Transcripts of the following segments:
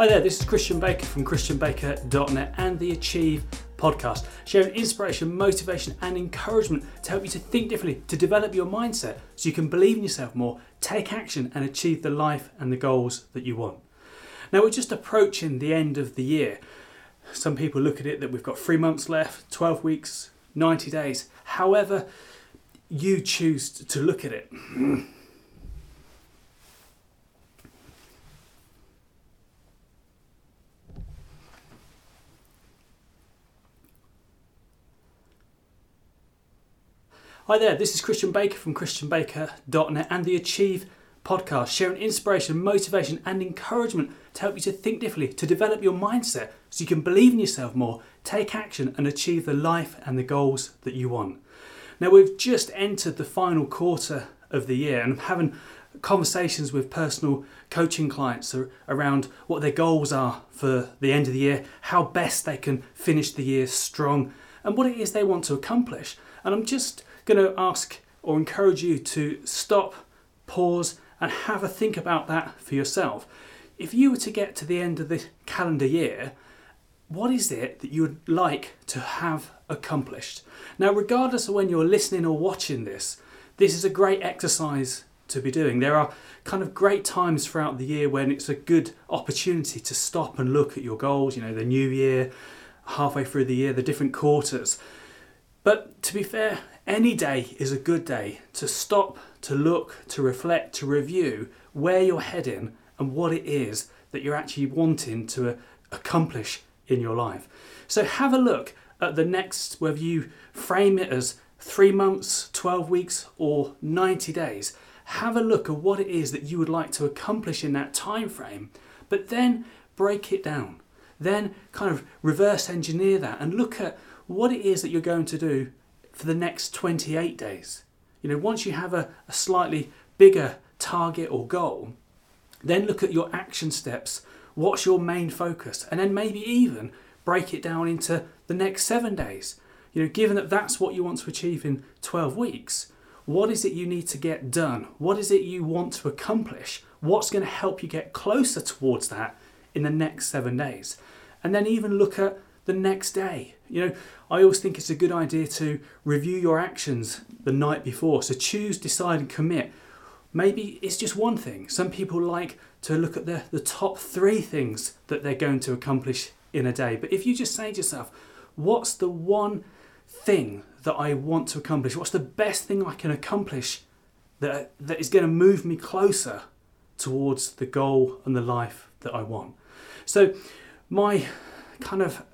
Hi there, this is Christian Baker from christianbaker.net and The Achieve Podcast, sharing inspiration, motivation and encouragement to help you to think differently, to develop your mindset so you can believe in yourself more, take action and achieve the life and the goals that you want. Now we're just approaching the end of the year. Some people look at it that we've got 3 months left, 12 weeks, 90 days, however you choose to look at it. Hi there, this is Christian Baker from christianbaker.net and The Achieve Podcast, sharing inspiration, motivation and encouragement to help you to think differently, to develop your mindset so you can believe in yourself more, take action and achieve the life and the goals that you want. Now we've just entered the final quarter of the year and I'm having conversations with personal coaching clients around what their goals are for the end of the year, how best they can finish the year strong and what it is they want to accomplish. And I'm just going to ask or encourage you to stop, pause and have a think about that for yourself. If you were to get to the end of this calendar year, what is it that you would like to have accomplished? Now regardless of when you're listening or watching this is a great exercise to be doing. There are kind of great times throughout the year when it's a good opportunity to stop and look at your goals, you know, the new year, halfway through the year, the different quarters. But to be fair, any day is a good day to stop, to look, to reflect, to review where you're heading and what it is that you're actually wanting to accomplish in your life. So have a look at the next, whether you frame it as 3 months, 12 weeks or 90 days, have a look at what it is that you would like to accomplish in that time frame, but then break it down. Then kind of reverse engineer that and look at what it is that you're going to do for the next 28 days. You know, once you have a slightly bigger target or goal, then look at your action steps, what's your main focus, and then maybe even break it down into the next 7 days. You know, given that that's what you want to achieve in 12 weeks, what is it you need to get done? What is it you want to accomplish? What's going to help you get closer towards that in the next 7 days? And then even look at the next day. You know, I always think it's a good idea to review your actions the night before. So choose, decide and commit. Maybe it's just one thing. Some people like to look at the top 3 things that they're going to accomplish in a day. But if you just say to yourself, what's the one thing that I want to accomplish? What's the best thing I can accomplish that is going to move me closer towards the goal and the life that I want? So my kind of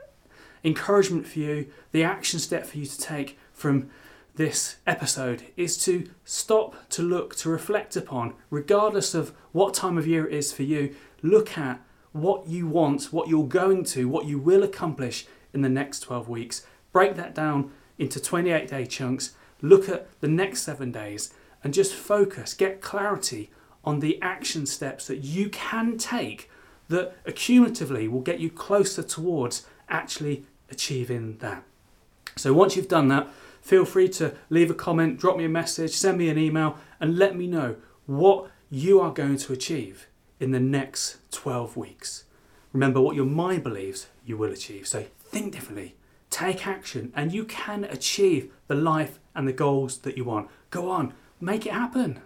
encouragement for you, the action step for you to take from this episode is to stop, to look, to reflect upon, regardless of what time of year it is for you, look at what you want, what you're going to, what you will accomplish in the next 12 weeks. Break that down into 28-day chunks, look at the next 7 days and just focus, get clarity on the action steps that you can take that accumulatively will get you closer towards actually achieving that. So once you've done that, feel free to leave a comment, drop me a message, send me an email and let me know what you are going to achieve in the next 12 weeks. Remember, what your mind believes you will achieve. So think differently, take action and you can achieve the life and the goals that you want. Go on, make it happen.